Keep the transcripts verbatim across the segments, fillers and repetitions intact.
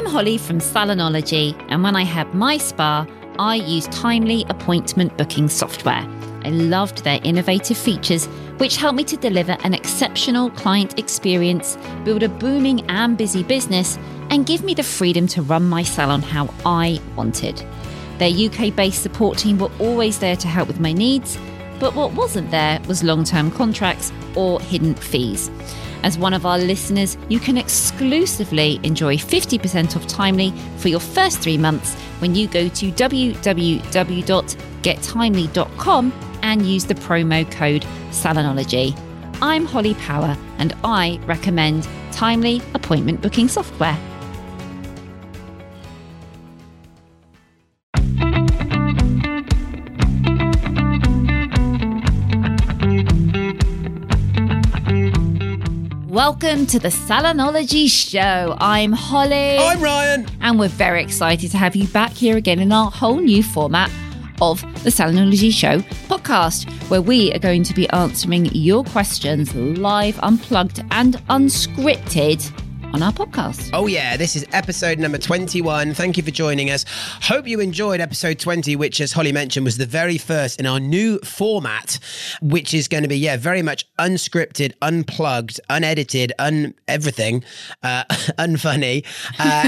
I'm Holly from Salonology, and when I had my spa, I used Timely appointment booking software. I loved their innovative features, which helped me to deliver an exceptional client experience, build a booming and busy business, and give me the freedom to run my salon how I wanted. Their U K-based support team were always there to help with my needs, but what wasn't there was long-term contracts or hidden fees. As one of our listeners, you can exclusively enjoy fifty percent off Timely for your first three months when you go to w w w dot get timely dot com and use the promo code Salonology. I'm Holly Power, and I recommend Timely appointment booking software. Welcome to the Salonology Show. I'm Holly. I'm Ryan. And we're very excited to have you back here again in our whole new format of the Salonology Show podcast, where we are going to be answering your questions live, unplugged and unscripted on our podcast. Oh yeah, this is episode number twenty-one. Thank you for joining us. Hope you enjoyed episode twenty, which, as Holly mentioned, was the very first in our new format, which is going to be, yeah, very much unscripted, unplugged, unedited, un everything, uh, unfunny uh,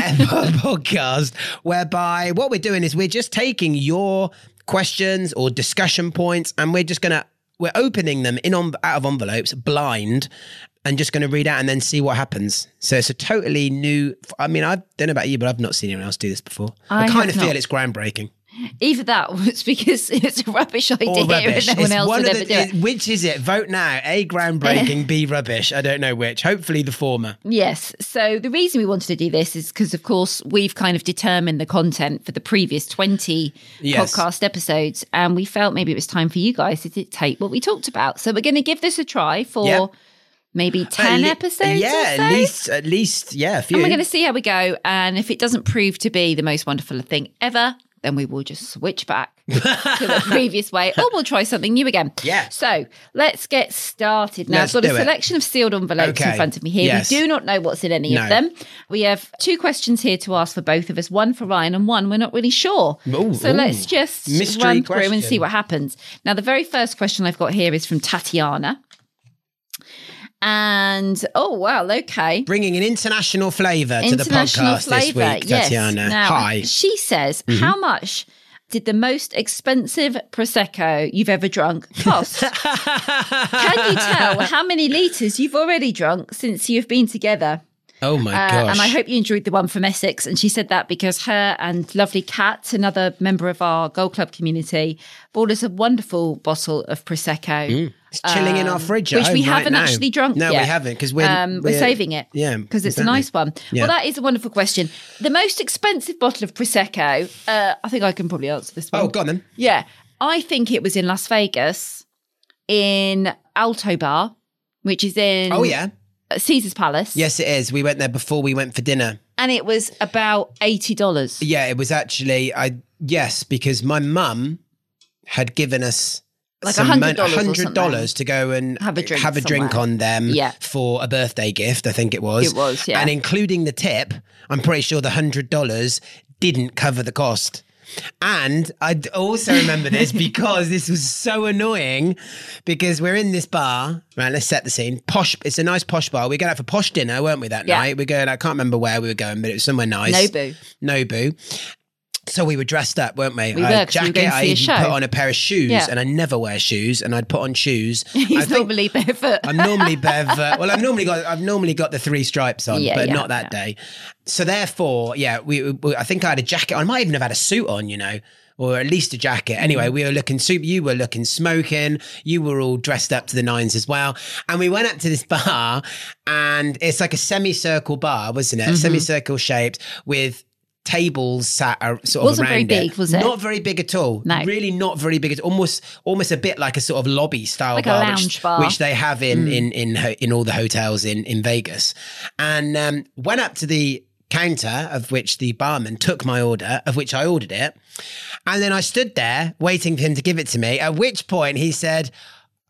podcast, whereby what we're doing is we're just taking your questions or discussion points, and we're just going to, we're opening them in on, out of envelopes, blind, and just going to read out and then see what happens. So it's a totally new, I mean, I don't know about you, but I've not seen anyone else do this before. I, I kind of not. feel it's groundbreaking. Either that, or it's because it's a rubbish idea or rubbish. and no one it's else one would ever the, do it. Which is it? Vote now. A, groundbreaking, B, rubbish. I don't know which. Hopefully the former. Yes. So the reason we wanted to do this is because, of course, we've kind of determined the content for the previous twenty yes. podcast episodes, and we felt maybe it was time for you guys to dictate what we talked about. So we're going to give this a try for... Yep. Maybe ten le- episodes yeah, or so? at least, at least, yeah, a few. And we're going to see how we go. And if it doesn't prove to be the most wonderful thing ever, then we will just switch back to the previous way, or we'll try something new again. Yeah. So let's get started now. Let's I've got a selection it. of sealed envelopes okay. in front of me here. Yes. We do not know what's in any no. of them. We have two questions here to ask for both of us, one for Ryan and one we're not really sure. Ooh, so ooh. let's just Mystery run through question. and see what happens. Now, the very first question I've got here is from Tatiana. And, oh, wow, okay. Bringing an international flavour to international the podcast flavour, this week, yes. Tatiana. Now, Hi. She says, mm-hmm. how much did the most expensive Prosecco you've ever drunk cost? Can you tell how many litres you've already drunk since you've been together? Oh, my uh, gosh. And I hope you enjoyed the one from Essex. And she said that because her and lovely Kat, another member of our Gold Club community, bought us a wonderful bottle of Prosecco. Mm. It's chilling um, in our fridge, which we right haven't now. actually drunk no, yet. No, we haven't, because we're, um, we're we're saving it. Yeah, because it's exactly. a nice one. Yeah. Well, that is a wonderful question. The most expensive bottle of Prosecco. Uh, I think I can probably answer this one. Oh, go on then. Yeah, I think it was in Las Vegas, in Alto Bar, which is in oh yeah Caesar's Palace. Yes, it is. We went there before we went for dinner, and it was about eighty dollars. Yeah, it was actually I yes because my mum had given us. Like a hundred dollars to go and have a drink, have a drink on them yeah. for a birthday gift, I think it was. It was, yeah. And including the tip, I'm pretty sure the hundred dollars didn't cover the cost. And I also remember this because this was so annoying. Because we're in this bar, right? Let's set the scene. Posh, it's a nice posh bar. We go out for posh dinner, weren't we? That yeah. night we go. I can't remember where we were going, but it was somewhere nice. Nobu, Nobu. So we were dressed up, weren't we? We I had a jacket, we I even put on a pair of shoes, yeah. and I never wear shoes, and I'd put on shoes. He's I normally barefoot. I'm normally barefoot. Well, I've normally got I've normally got the three stripes on, yeah, but yeah, not that yeah. day. So therefore, yeah, we, we. I think I had a jacket on. I might even have had a suit on, you know, or at least a jacket. Anyway, we were looking super. You were looking smoking. You were all dressed up to the nines as well. And we went up to this bar, and it's like a semicircle bar, wasn't it? Mm-hmm. Semicircle shaped with... tables sat sort of wasn't around very big, it. was it? Not very big at all. No. Really not very big. It's almost almost a bit like a sort of lobby style like bar, a lounge which, bar, which they have in mm. in in in all the hotels in in Vegas. And um, went up to the counter, of which the barman took my order, of which I ordered it, and then I stood there waiting for him to give it to me. At which point he said,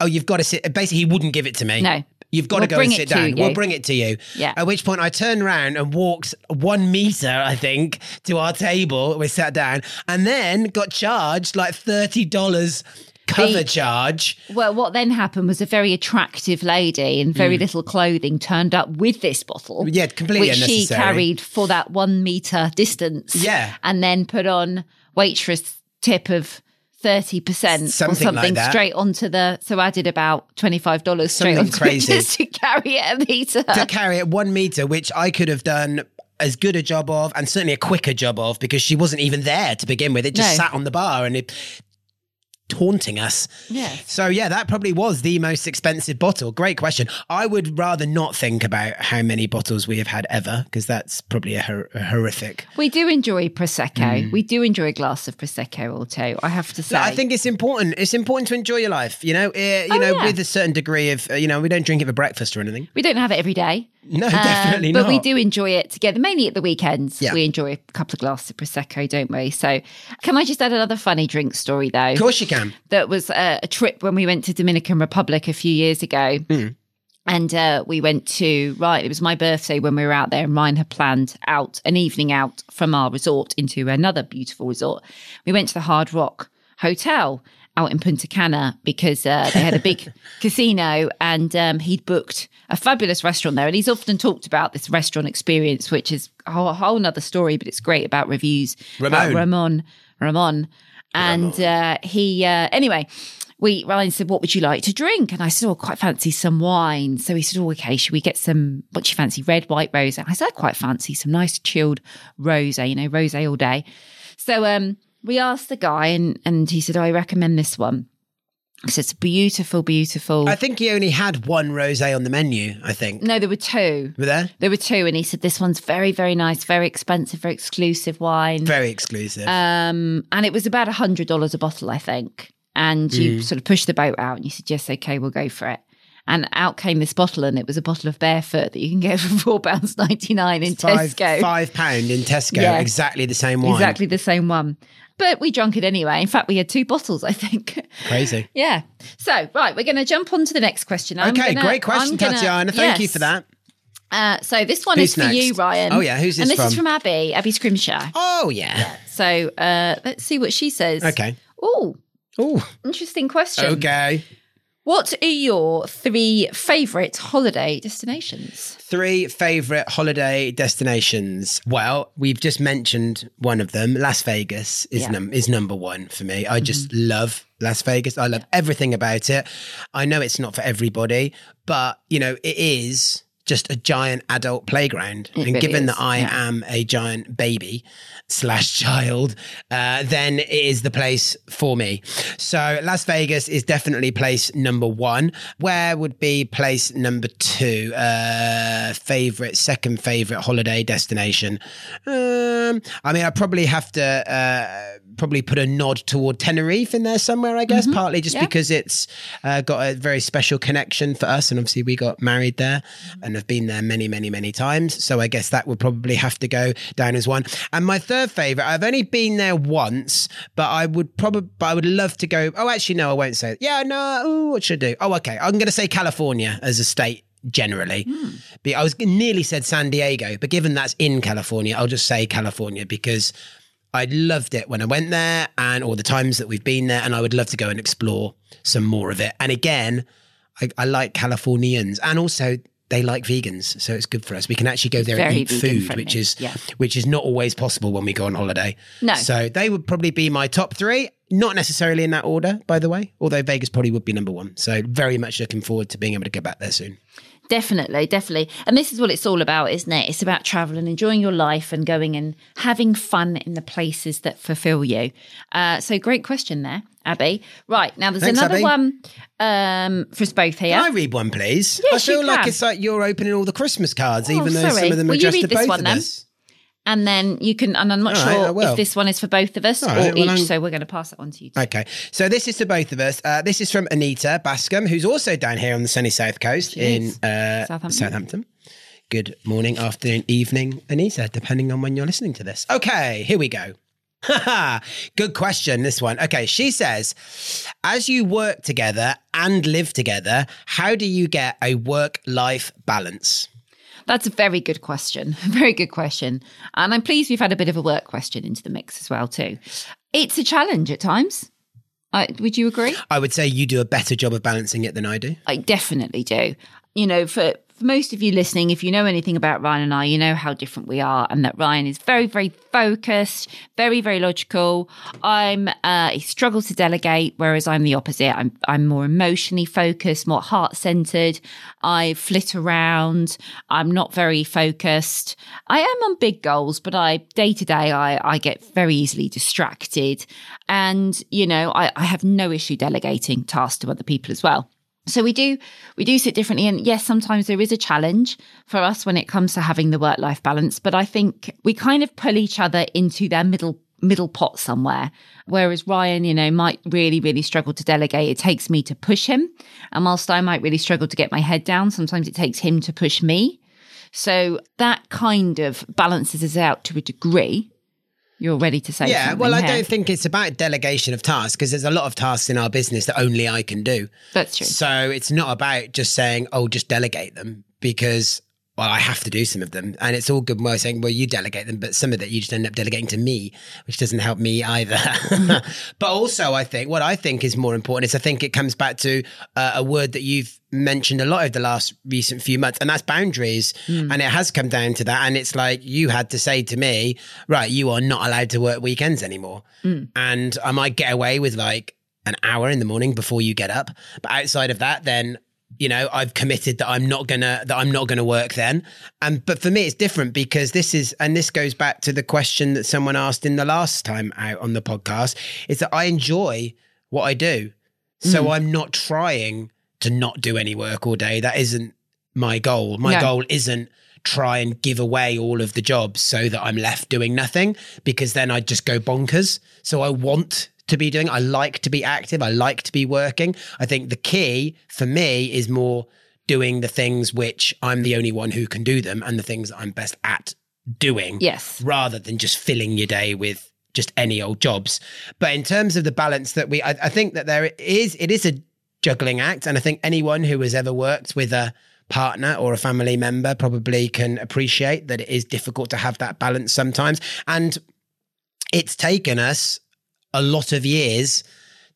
"Oh, you've got to sit." Basically, he wouldn't give it to me. No. You've got we'll to go and sit down. We'll bring it to you. Yeah. At which point I turned around and walked one meter, I think, to our table. We sat down and then got charged like thirty dollars cover the, charge. Well, what then happened was a very attractive lady in very mm. little clothing turned up with this bottle. Yeah, completely which unnecessary. Which she carried for that one meter distance. Yeah. And then put on waitress tip of thirty percent something or something like straight onto the, so I did about twenty-five dollars something straight onto crazy. It just to carry it a meter. To carry it one meter, which I could have done as good a job of and certainly a quicker job of because she wasn't even there to begin with. It just no. sat on the bar and it taunting us. Yeah. So yeah, that probably was the most expensive bottle. Great question. I would rather not think about how many bottles we have had ever because that's probably a, hor- a horrific. We do enjoy Prosecco. Mm. We do enjoy a glass of Prosecco or two, I have to say. Look, I think it's important. It's important to enjoy your life, you know, uh, you oh, know, yeah. with a certain degree of, uh, you know, we don't drink it for breakfast or anything. We don't have it every day. No, uh, definitely not. But we do enjoy it together, mainly at the weekends. Yeah. We enjoy a couple of glasses of Prosecco, don't we? So can I just add another funny drink story though? Of course you can. That was a, a trip when we went to Dominican Republic a few years ago. Mm. And uh, we went to, right, it was my birthday when we were out there and Ryan had planned out an evening out from our resort into another beautiful resort. We went to the Hard Rock Hotel out in Punta Cana because uh, they had a big casino and um, he'd booked a fabulous restaurant there. And he's often talked about this restaurant experience, which is a whole, whole other story, but it's great about reviews. Ramon. Uh, Ramon. Ramon. And uh, he, uh, anyway, we Ryan said, what would you like to drink? And I said, oh, I quite fancy some wine. So he said, oh, okay, should we get some, what do you fancy, red, white, rosé? And I said, I quite fancy some nice chilled rosé, you know, rosé all day. So, um, we asked the guy and, and he said, oh, I recommend this one. So it's beautiful, beautiful. I think he only had one rosé on the menu, I think. No, there were two. Were there? There were two. And he said, this one's very, very nice, very expensive, very exclusive wine. Very exclusive. Um, and it was about one hundred dollars a bottle, I think. And you mm. sort of pushed the boat out and you said, yes, okay, we'll go for it. And out came this bottle and it was a bottle of Barefoot that you can get for four pounds ninety-nine in five, Tesco. Five pound in Tesco, yeah. Exactly the same one. Exactly the same one. But we drank it anyway. In fact, we had two bottles, I think. Crazy. Yeah. So, right, we're going to jump on to the next question. I'm okay, gonna, great question, gonna, Tatiana. Thank yes. you for that. Uh, so this one who's is for next? You, Ryan. Oh, yeah, who's this from? And this from? is from Abby, Abby Scrimshaw. Oh, yeah. yeah. So uh, let's see what she says. Okay. Oh. Oh. Interesting question. Okay. What are your three favourite holiday destinations? Three favourite holiday destinations. Well, we've just mentioned one of them. Las Vegas is yeah. num- is number one for me. I just mm-hmm. love Las Vegas. I love yeah. everything about it. I know it's not for everybody, but, you know, it is just a giant adult playground. It and really given is. that I yeah. am a giant baby slash child, uh, then it is the place for me. So Las Vegas is definitely place number one. Where would be place number two? Uh, favorite, second favorite holiday destination. Um, I mean, I probably have to uh, probably put a nod toward Tenerife in there somewhere, I guess, mm-hmm. partly just yeah. because it's uh, got a very special connection for us. And obviously we got married there and have been there many, many, many times. So I guess that would probably have to go down as one. And my third favourite, I've only been there once, but I would probably, I would love to go, oh, actually, no, I won't say it. Yeah, no, ooh, what should I do? Oh, okay. I'm going to say California as a state generally. Mm. I was nearly said San Diego, but given that's in California, I'll just say California because I loved it when I went there and all the times that we've been there. And I would love to go and explore some more of it. And again, I, I like Californians and also they like vegans, so it's good for us. We can actually go there Very and eat food, friendly. which is yeah. which is not always possible when we go on holiday. No. So they would probably be my top three, not necessarily in that order, by the way, although Vegas probably would be number one. So very much looking forward to being able to go back there soon. Definitely, definitely. And this is what it's all about, isn't it? It's about travel and enjoying your life and going and having fun in the places that fulfill you. Uh, so great question there, Abby. Right, now there's Thanks, another Abby. one um, for us both here. Can I read one, please? Yes, I feel you can. Like it's like you're opening all the Christmas cards, oh, even though sorry. some of them well, are just for both one, of then. us. And then you can, and I'm not all sure right, if this one is for both of us all or right, well, each, I'm... so we're going to pass that on to you too. Okay, so this is to both of us. Uh, this is from Anita Bascom, who's also down here on the sunny south coast she in uh, Southampton. Southampton. Good morning, afternoon, evening, Anita, depending on when you're listening to this. Okay, here we go. Good question, this one. Okay, she says, as you work together and live together, how do you get a work-life balance? That's a very good question. Very good question. And I'm pleased we've had a bit of a work question into the mix as well, too. It's a challenge at times. I, would you agree? I would say you do a better job of balancing it than I do. I definitely do. You know, for, for most of you listening, if you know anything about Ryan and I, you know how different we are, and that Ryan is very, very focused, very, very logical. I'm uh, he struggles to delegate, whereas I'm the opposite. I'm I'm more emotionally focused, more heart centered. I flit around. I'm not very focused. I am on big goals, but I day to day I I get very easily distracted, and you know I, I have no issue delegating tasks to other people as well. So we do we do sit differently. And yes, sometimes there is a challenge for us when it comes to having the work-life balance. But I think we kind of pull each other into their middle middle pot somewhere. Whereas Ryan, you know, might really, really struggle to delegate. It takes me to push him. And whilst I might really struggle to get my head down, sometimes it takes him to push me. So that kind of balances us out to a degree. You're ready to say yeah, something. Yeah, well, I here. don't think it's about delegation of tasks, because there's a lot of tasks in our business that only I can do. That's true. So it's not about just saying, oh, just delegate them, because, well, I have to do some of them. And it's all good when I'm saying, well, you delegate them, but some of that you just end up delegating to me, which doesn't help me either. But also, I think what I think is more important is I think it comes back to uh, a word that you've mentioned a lot over the last recent few months, and that's boundaries. Mm. And it has come down to that. And it's like, you had to say to me, right, you are not allowed to work weekends anymore. Mm. And I might get away with like an hour in the morning before you get up. But outside of that, then, you know, I've committed that I'm not gonna, that I'm not gonna work then. And, but for me, it's different, because this is, and this goes back to the question that someone asked in the last time out on the podcast, is that I enjoy what I do. So mm. I'm not trying to not do any work all day. That isn't my goal. My no. goal isn't try and give away all of the jobs so that I'm left doing nothing, because then I just go bonkers. So I want to be doing, I like to be active. I like to be working. I think the key for me is more doing the things which I'm the only one who can do them, and the things that I'm best at doing. Yes. Rather than just filling your day with just any old jobs. But in terms of the balance that we, I, I think that there is, it is a juggling act. And I think anyone who has ever worked with a partner or a family member probably can appreciate that it is difficult to have that balance sometimes. And it's taken us a lot of years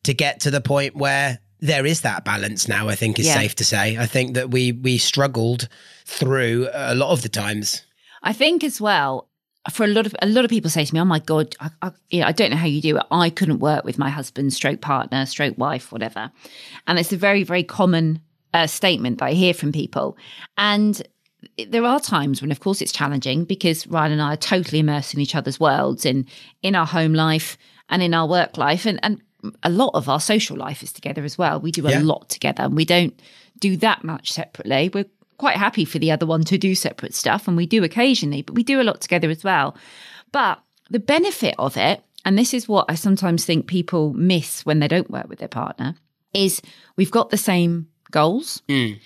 to get to the point where there is that balance now, I think is yeah. safe to say. I think that we we struggled through a lot of the times. I think as well, for a lot of a lot of people say to me, oh my God, I, I, you know, I don't know how you do it. I couldn't work with my husband, stroke partner, stroke wife, whatever. And it's a very, very common uh, statement that I hear from people. And there are times when, of course, it's challenging, because Ryan and I are totally immersed in each other's worlds, in, in our home life, and in our work life, and, and a lot of our social life is together as well. We do a yeah. lot together, and we don't do that much separately. We're quite happy for the other one to do separate stuff, and we do occasionally, but we do a lot together as well. But the benefit of it, and this is what I sometimes think people miss when they don't work with their partner, is we've got the same goals. Mm.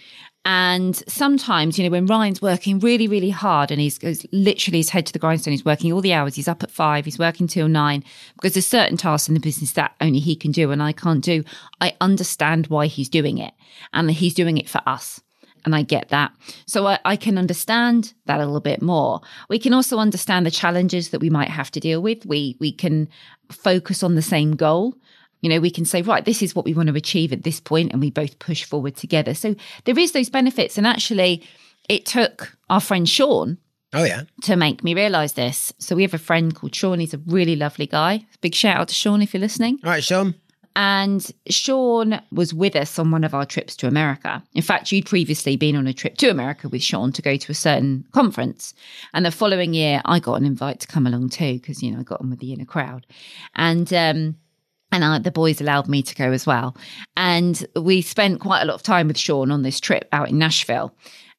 And sometimes, you know, when Ryan's working really, really hard, and he's, he's literally his head to the grindstone, he's working all the hours, he's up at five, he's working till nine, because there's certain tasks in the business that only he can do and I can't do. I understand why he's doing it, and he's doing it for us. And I get that. So I, I can understand that a little bit more. We can also understand the challenges that we might have to deal with. We, we can focus on the same goal. You know, we can say, right, this is what we want to achieve at this point, and we both push forward together. So there is those benefits. And actually, it took our friend Sean oh, yeah. to make me realise this. So we have a friend called Sean. He's a really lovely guy. Big shout out to Sean if you're listening. All right, Sean. And Sean was with us on one of our trips to America. In fact, you'd previously been on a trip to America with Sean to go to a certain conference. And the following year, I got an invite to come along too, because, you know, I got on with the inner crowd. And, um... And I, the boys allowed me to go as well. And we spent quite a lot of time with Sean on this trip out in Nashville.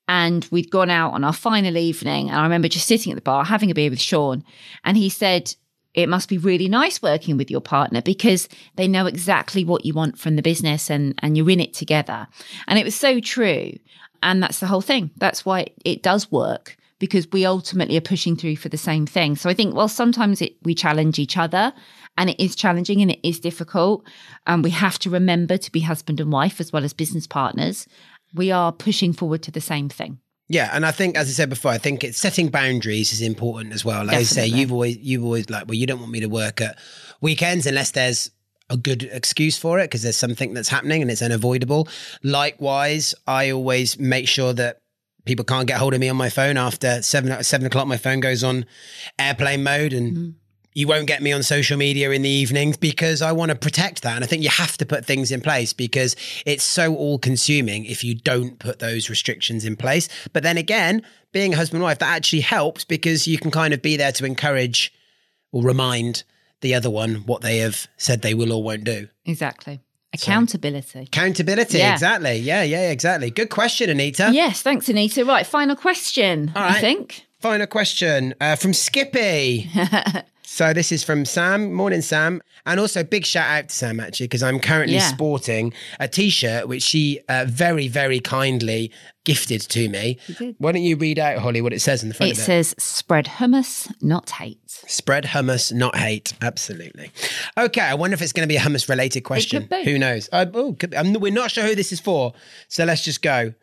And we'd gone out on our final evening. And I remember just sitting at the bar, having a beer with Sean. And he said, it must be really nice working with your partner, because they know exactly what you want from the business, and, and you're in it together. And it was so true. And that's the whole thing. That's why it, it does work. because we ultimately are pushing through for the same thing. So I think, well, sometimes it, we challenge each other, and it is challenging and it is difficult. And um, we have to remember to be husband and wife as well as business partners. We are pushing forward to the same thing. Yeah. And I think, as I said before, I think it's setting boundaries is important as well. Like I say, you've always, you've always like, well, you don't want me to work at weekends unless there's a good excuse for it, because there's something that's happening and it's unavoidable. Likewise, I always make sure that people can't get hold of me on my phone after seven, seven o'clock. My phone goes on airplane mode, and mm. you won't get me on social media in the evenings, because I want to protect that. And I think you have to put things in place, because it's so all consuming if you don't put those restrictions in place. But then again, being a husband and wife, that actually helps, because you can kind of be there to encourage or remind the other one what they have said they will or won't do. Exactly. Accountability. So, accountability, yeah. Exactly. Yeah, yeah, exactly. Good question, Anita. Yes, thanks, Anita. Right, final question, All right. I think. Final question uh, from Skippy. So this is from Sam. Morning, Sam. And also big shout out to Sam, actually, because I'm currently yeah. sporting a T-shirt which she uh, very, very kindly gifted to me. Why don't you read out, Holly, what it says in the front it of it? It says, spread hummus, not hate. Spread hummus, not hate. Absolutely. Okay, I wonder if it's going to be a hummus-related question. It could be. Who knows? I, oh, could be. I'm, we're not sure who this is for, so let's just go.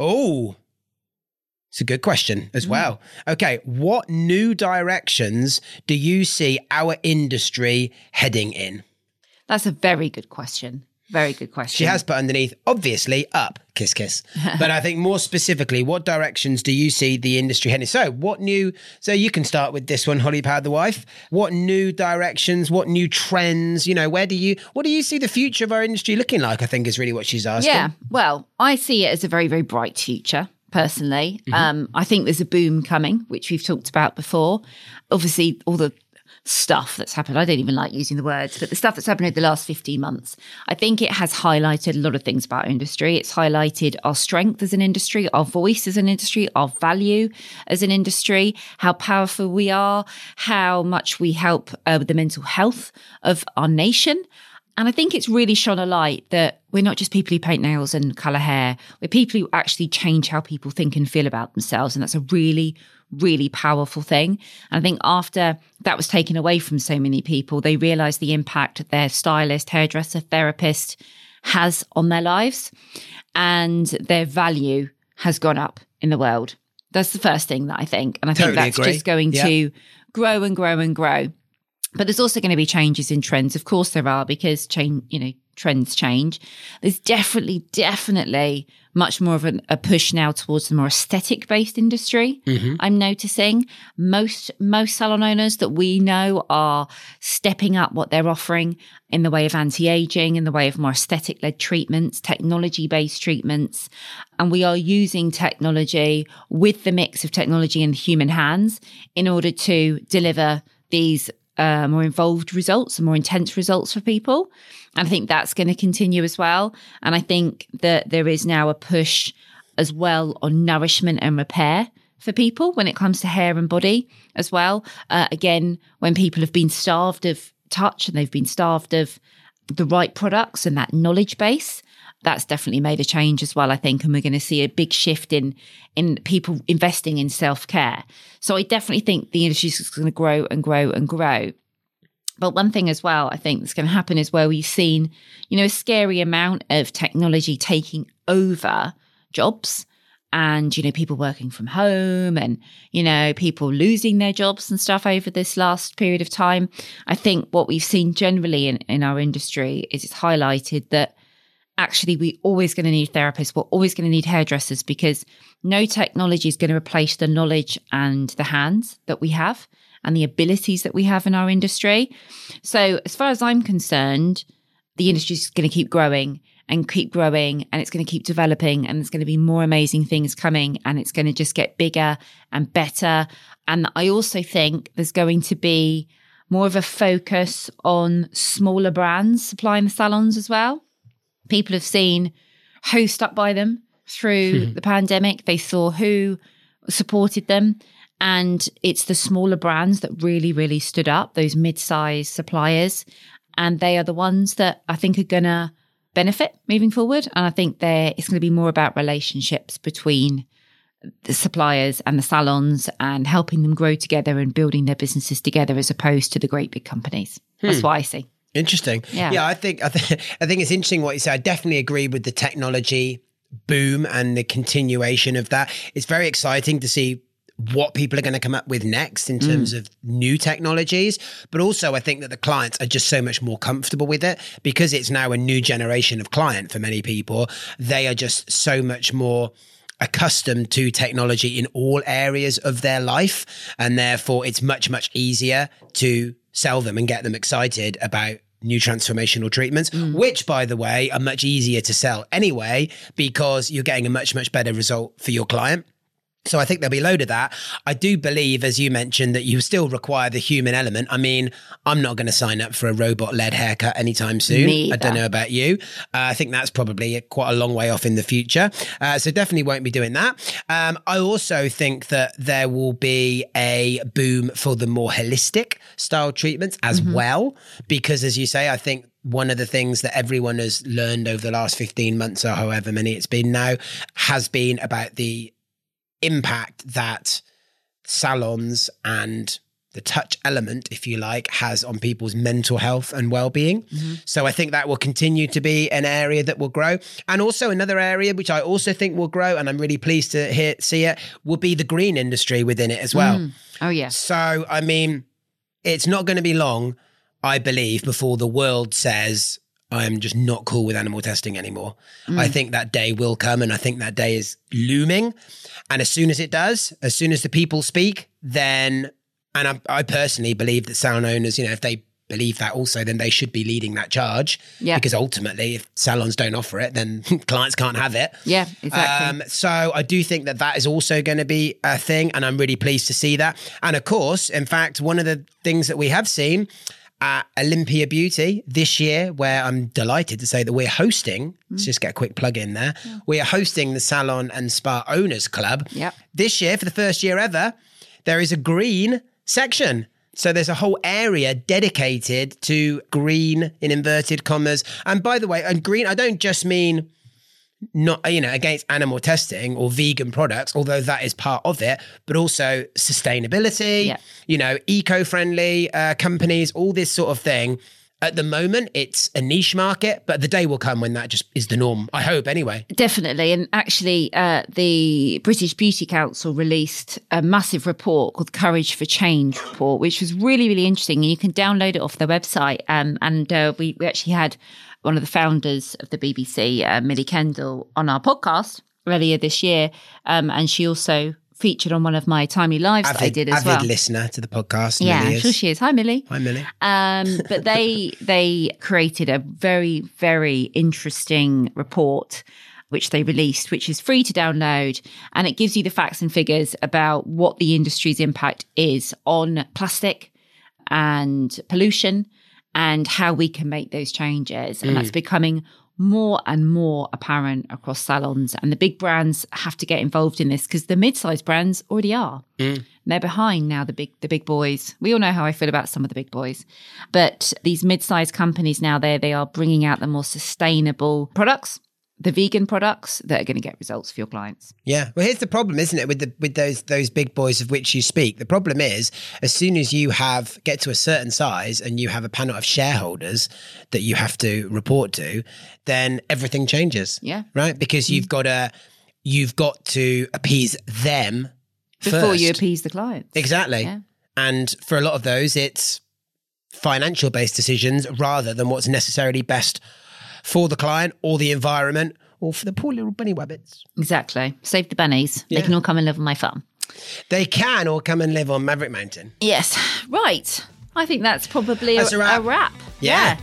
Oh, it's a good question as well. Mm. Okay. What new directions do you see our industry heading in? That's a very good question. Very good question. She has put underneath, obviously, up, kiss, kiss. But I think more specifically, what directions do you see the industry heading? So what new, so you can start with this one, Holly Power, the wife. What new directions, what new trends, you know, where do you, what do you see the future of our industry looking like? I think is really what she's asking. Yeah. Well, I see it as a very, very bright future. Personally, mm-hmm. um, I think there's a boom coming, which we've talked about before. Obviously, all the stuff that's happened, I don't even like using the words, but the stuff that's happened over the last fifteen months, I think it has highlighted a lot of things about our industry. It's highlighted our strength as an industry, our voice as an industry, our value as an industry, how powerful we are, how much we help uh, with the mental health of our nation. And I think it's really shone a light that we're not just people who paint nails and colour hair. We're people who actually change how people think and feel about themselves. And that's a really, really powerful thing. And I think after that was taken away from so many people, they realised the impact that their stylist, hairdresser, therapist has on their lives. And their value has gone up in the world. That's the first thing that I think. And I totally think that's agree. Just going yeah. to grow and grow and grow. But there's also going to be changes in trends. Of course there are, because change, you know, trends change. There's definitely, definitely much more of an, a push now towards the more aesthetic-based industry. Mm-hmm. I'm noticing most most salon owners that we know are stepping up what they're offering in the way of anti-aging, in the way of more aesthetic-led treatments, technology-based treatments. And we are using technology with the mix of technology and human hands in order to deliver these Uh, more involved results and more intense results for people. And I think that's going to continue as well. And I think that there is now a push as well on nourishment and repair for people when it comes to hair and body as well. Uh, again, when people have been starved of touch and they've been starved of the right products and that knowledge base, that's definitely made a change as well, I think. And we're going to see a big shift in in people investing in self-care. So I definitely think the industry is going to grow and grow and grow. But one thing as well, I think that's going to happen is where we've seen, you know, a scary amount of technology taking over jobs and, you know, people working from home and, you know, people losing their jobs and stuff over this last period of time. I think what we've seen generally in, in our industry is it's highlighted that actually, we're always going to need therapists. We're always going to need hairdressers, because no technology is going to replace the knowledge and the hands that we have and the abilities that we have in our industry. So as far as I'm concerned, the industry is going to keep growing and keep growing, and it's going to keep developing, and there's going to be more amazing things coming, and it's going to just get bigger and better. And I also think there's going to be more of a focus on smaller brands supplying the salons as well. People have seen who stuck by them through hmm. the pandemic. They saw who supported them. And it's the smaller brands that really, really stood up, those mid-size suppliers. And they are the ones that I think are going to benefit moving forward. And I think there it's going to be more about relationships between the suppliers and the salons and helping them grow together and building their businesses together as opposed to the great big companies. Hmm. That's what I see. Interesting. Yeah, yeah I think I, th- I think it's interesting what you say. I definitely agree with the technology boom and the continuation of that. It's very exciting to see what people are going to come up with next in terms mm. of new technologies. But also I think that the clients are just so much more comfortable with it because it's now a new generation of client for many people. They are just so much more accustomed to technology in all areas of their life. And therefore it's much, much easier to sell them and get them excited about new transformational treatments, mm. which, by the way, are much easier to sell anyway, because you're getting a much, much better result for your client. So I think there'll be a load of that. I do believe, as you mentioned, that you still require the human element. I mean, I'm not going to sign up for a robot-led haircut anytime soon. I don't know about you. Uh, I think that's probably quite a long way off in the future. Uh, so definitely won't be doing that. Um, I also think that there will be a boom for the more holistic style treatments as mm-hmm. well, because as you say, I think one of the things that everyone has learned over the last fifteen months or however many it's been now has been about the impact that salons and the touch element, if you like, has on people's mental health and well-being. Mm-hmm. So I think that will continue to be an area that will grow. And also another area, which I also think will grow, and I'm really pleased to hear, see it, will be the green industry within it as well. Mm. Oh, yeah. So, I mean, it's not going to be long, I believe, before the world says, I'm just not cool with animal testing anymore. Mm. I think that day will come, and I think that day is looming. And as soon as it does, as soon as the people speak, then, and I, I personally believe that salon owners, you know, if they believe that also, then they should be leading that charge. Yeah. Because ultimately, if salons don't offer it, then clients can't have it. Yeah, exactly. Um, so I do think that that is also going to be a thing, and I'm really pleased to see that. And of course, in fact, one of the things that we have seen at Olympia Beauty this year, where I'm delighted to say that we're hosting, mm. let's just get a quick plug in there. Yeah. We are hosting the Salon and Spa Owners Club. Yep. This year, for the first year ever, there is a green section. So there's a whole area dedicated to green, in inverted commas. And by the way, and green, I don't just mean not, you know, against animal testing or vegan products, although that is part of it, but also sustainability, yeah. you know, eco-friendly uh, companies, all this sort of thing. At the moment, it's a niche market, but the day will come when that just is the norm. I hope anyway. Definitely. And actually, uh, the British Beauty Council released a massive report called Courage for Change report, which was really, really interesting. And you can download it off their website. Um, and uh, we, we actually had one of the founders of the B B C, uh, Millie Kendall, on our podcast earlier this year. Um, and she also featured on one of my Timely Lives avid, that I did as avid well. Avid listener to the podcast. Yeah, Millie I'm is. sure she is. Hi, Millie. Hi, Millie. Um, but they they created a very, very interesting report, which they released, which is free to download. And it gives you the facts and figures about what the industry's impact is on plastic and pollution, and how we can make those changes. And mm. that's becoming more and more apparent across salons. And the big brands have to get involved in this, because the mid-sized brands already are. Mm. And they're behind now, the big the big boys. We all know how I feel about some of the big boys. But these mid-sized companies now, they, they are bringing out the more sustainable products, the vegan products that are going to get results for your clients. Yeah. Well, here's the problem, isn't it, with the with those those big boys of which you speak. The problem is, as soon as you have get to a certain size and you have a panel of shareholders that you have to report to, then everything changes. Yeah. Right? Because you've got to you've got to appease them before first. you appease the clients. Exactly. Yeah. And for a lot of those, it's financial based decisions rather than what's necessarily best for the client or the environment or for the poor little bunny wabbits. Exactly. Save the bunnies. Yeah. They can all come and live on my farm. They can all come and live on Maverick Mountain. Yes. Right. I think that's probably that's a, wrap. a wrap. Yeah. yeah.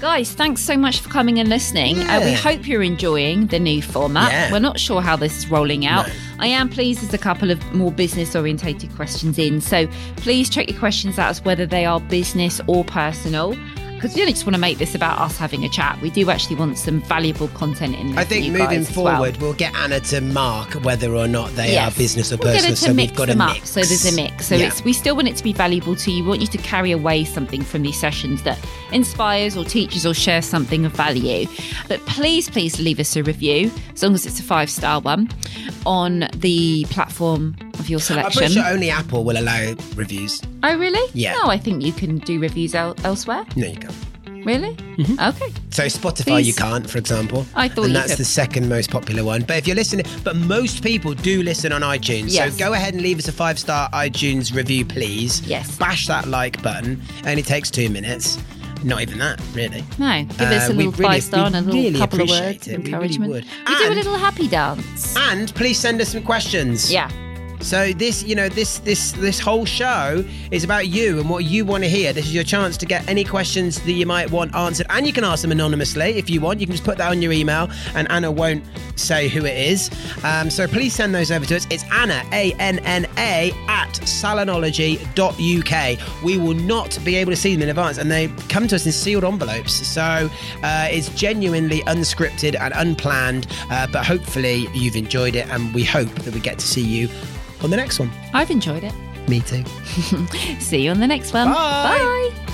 Guys, thanks so much for coming and listening. Yeah. Uh, we hope you're enjoying the new format. Yeah. We're not sure how this is rolling out. No. I am pleased there's a couple of more business-orientated questions in. So please check your questions out as whether they are business or personal. because we don't just want to make this about us having a chat. We do actually want some valuable content in there. I think moving forward, well. we'll get Anna to mark whether or not they yes. are business or we'll personal. So we've got a mix. So there's a mix. So yeah. it's, we still want it to be valuable to you. We want you to carry away something from these sessions that inspires or teaches or shares something of value. But please, please leave us a review, as long as it's a five-star one, on the platform of your selection. I'm sure only Apple will allow reviews. Oh, really? Yeah. No, I think you can do reviews el- elsewhere. No, you can't. Really? Mm-hmm. Okay. So Spotify, Please. You can't, for example. I thought and you that's could. The second most popular one. But if you're listening, but most people do listen on iTunes. Yes. So go ahead and leave us a five-star iTunes review, please. Yes. Bash that like button. Only takes two minutes. Not even that, really. No. Give us uh, a little five-star really, and a little really couple of words of encouragement. We, really we and, do a little happy dance. And please send us some questions. Yeah. So this, you know, this this this whole show is about you and what you want to hear. This is your chance to get any questions that you might want answered. And you can ask them anonymously if you want. You can just put that on your email and Anna won't say who it is. Um, so please send those over to us. It's Anna, A N N A, at salonology dot U K. We will not be able to see them in advance. And they come to us in sealed envelopes. So uh, it's genuinely unscripted and unplanned. Uh, but hopefully you've enjoyed it. And we hope that we get to see you on the next one. I've enjoyed it. Me too. See you on the next one. Bye. Bye.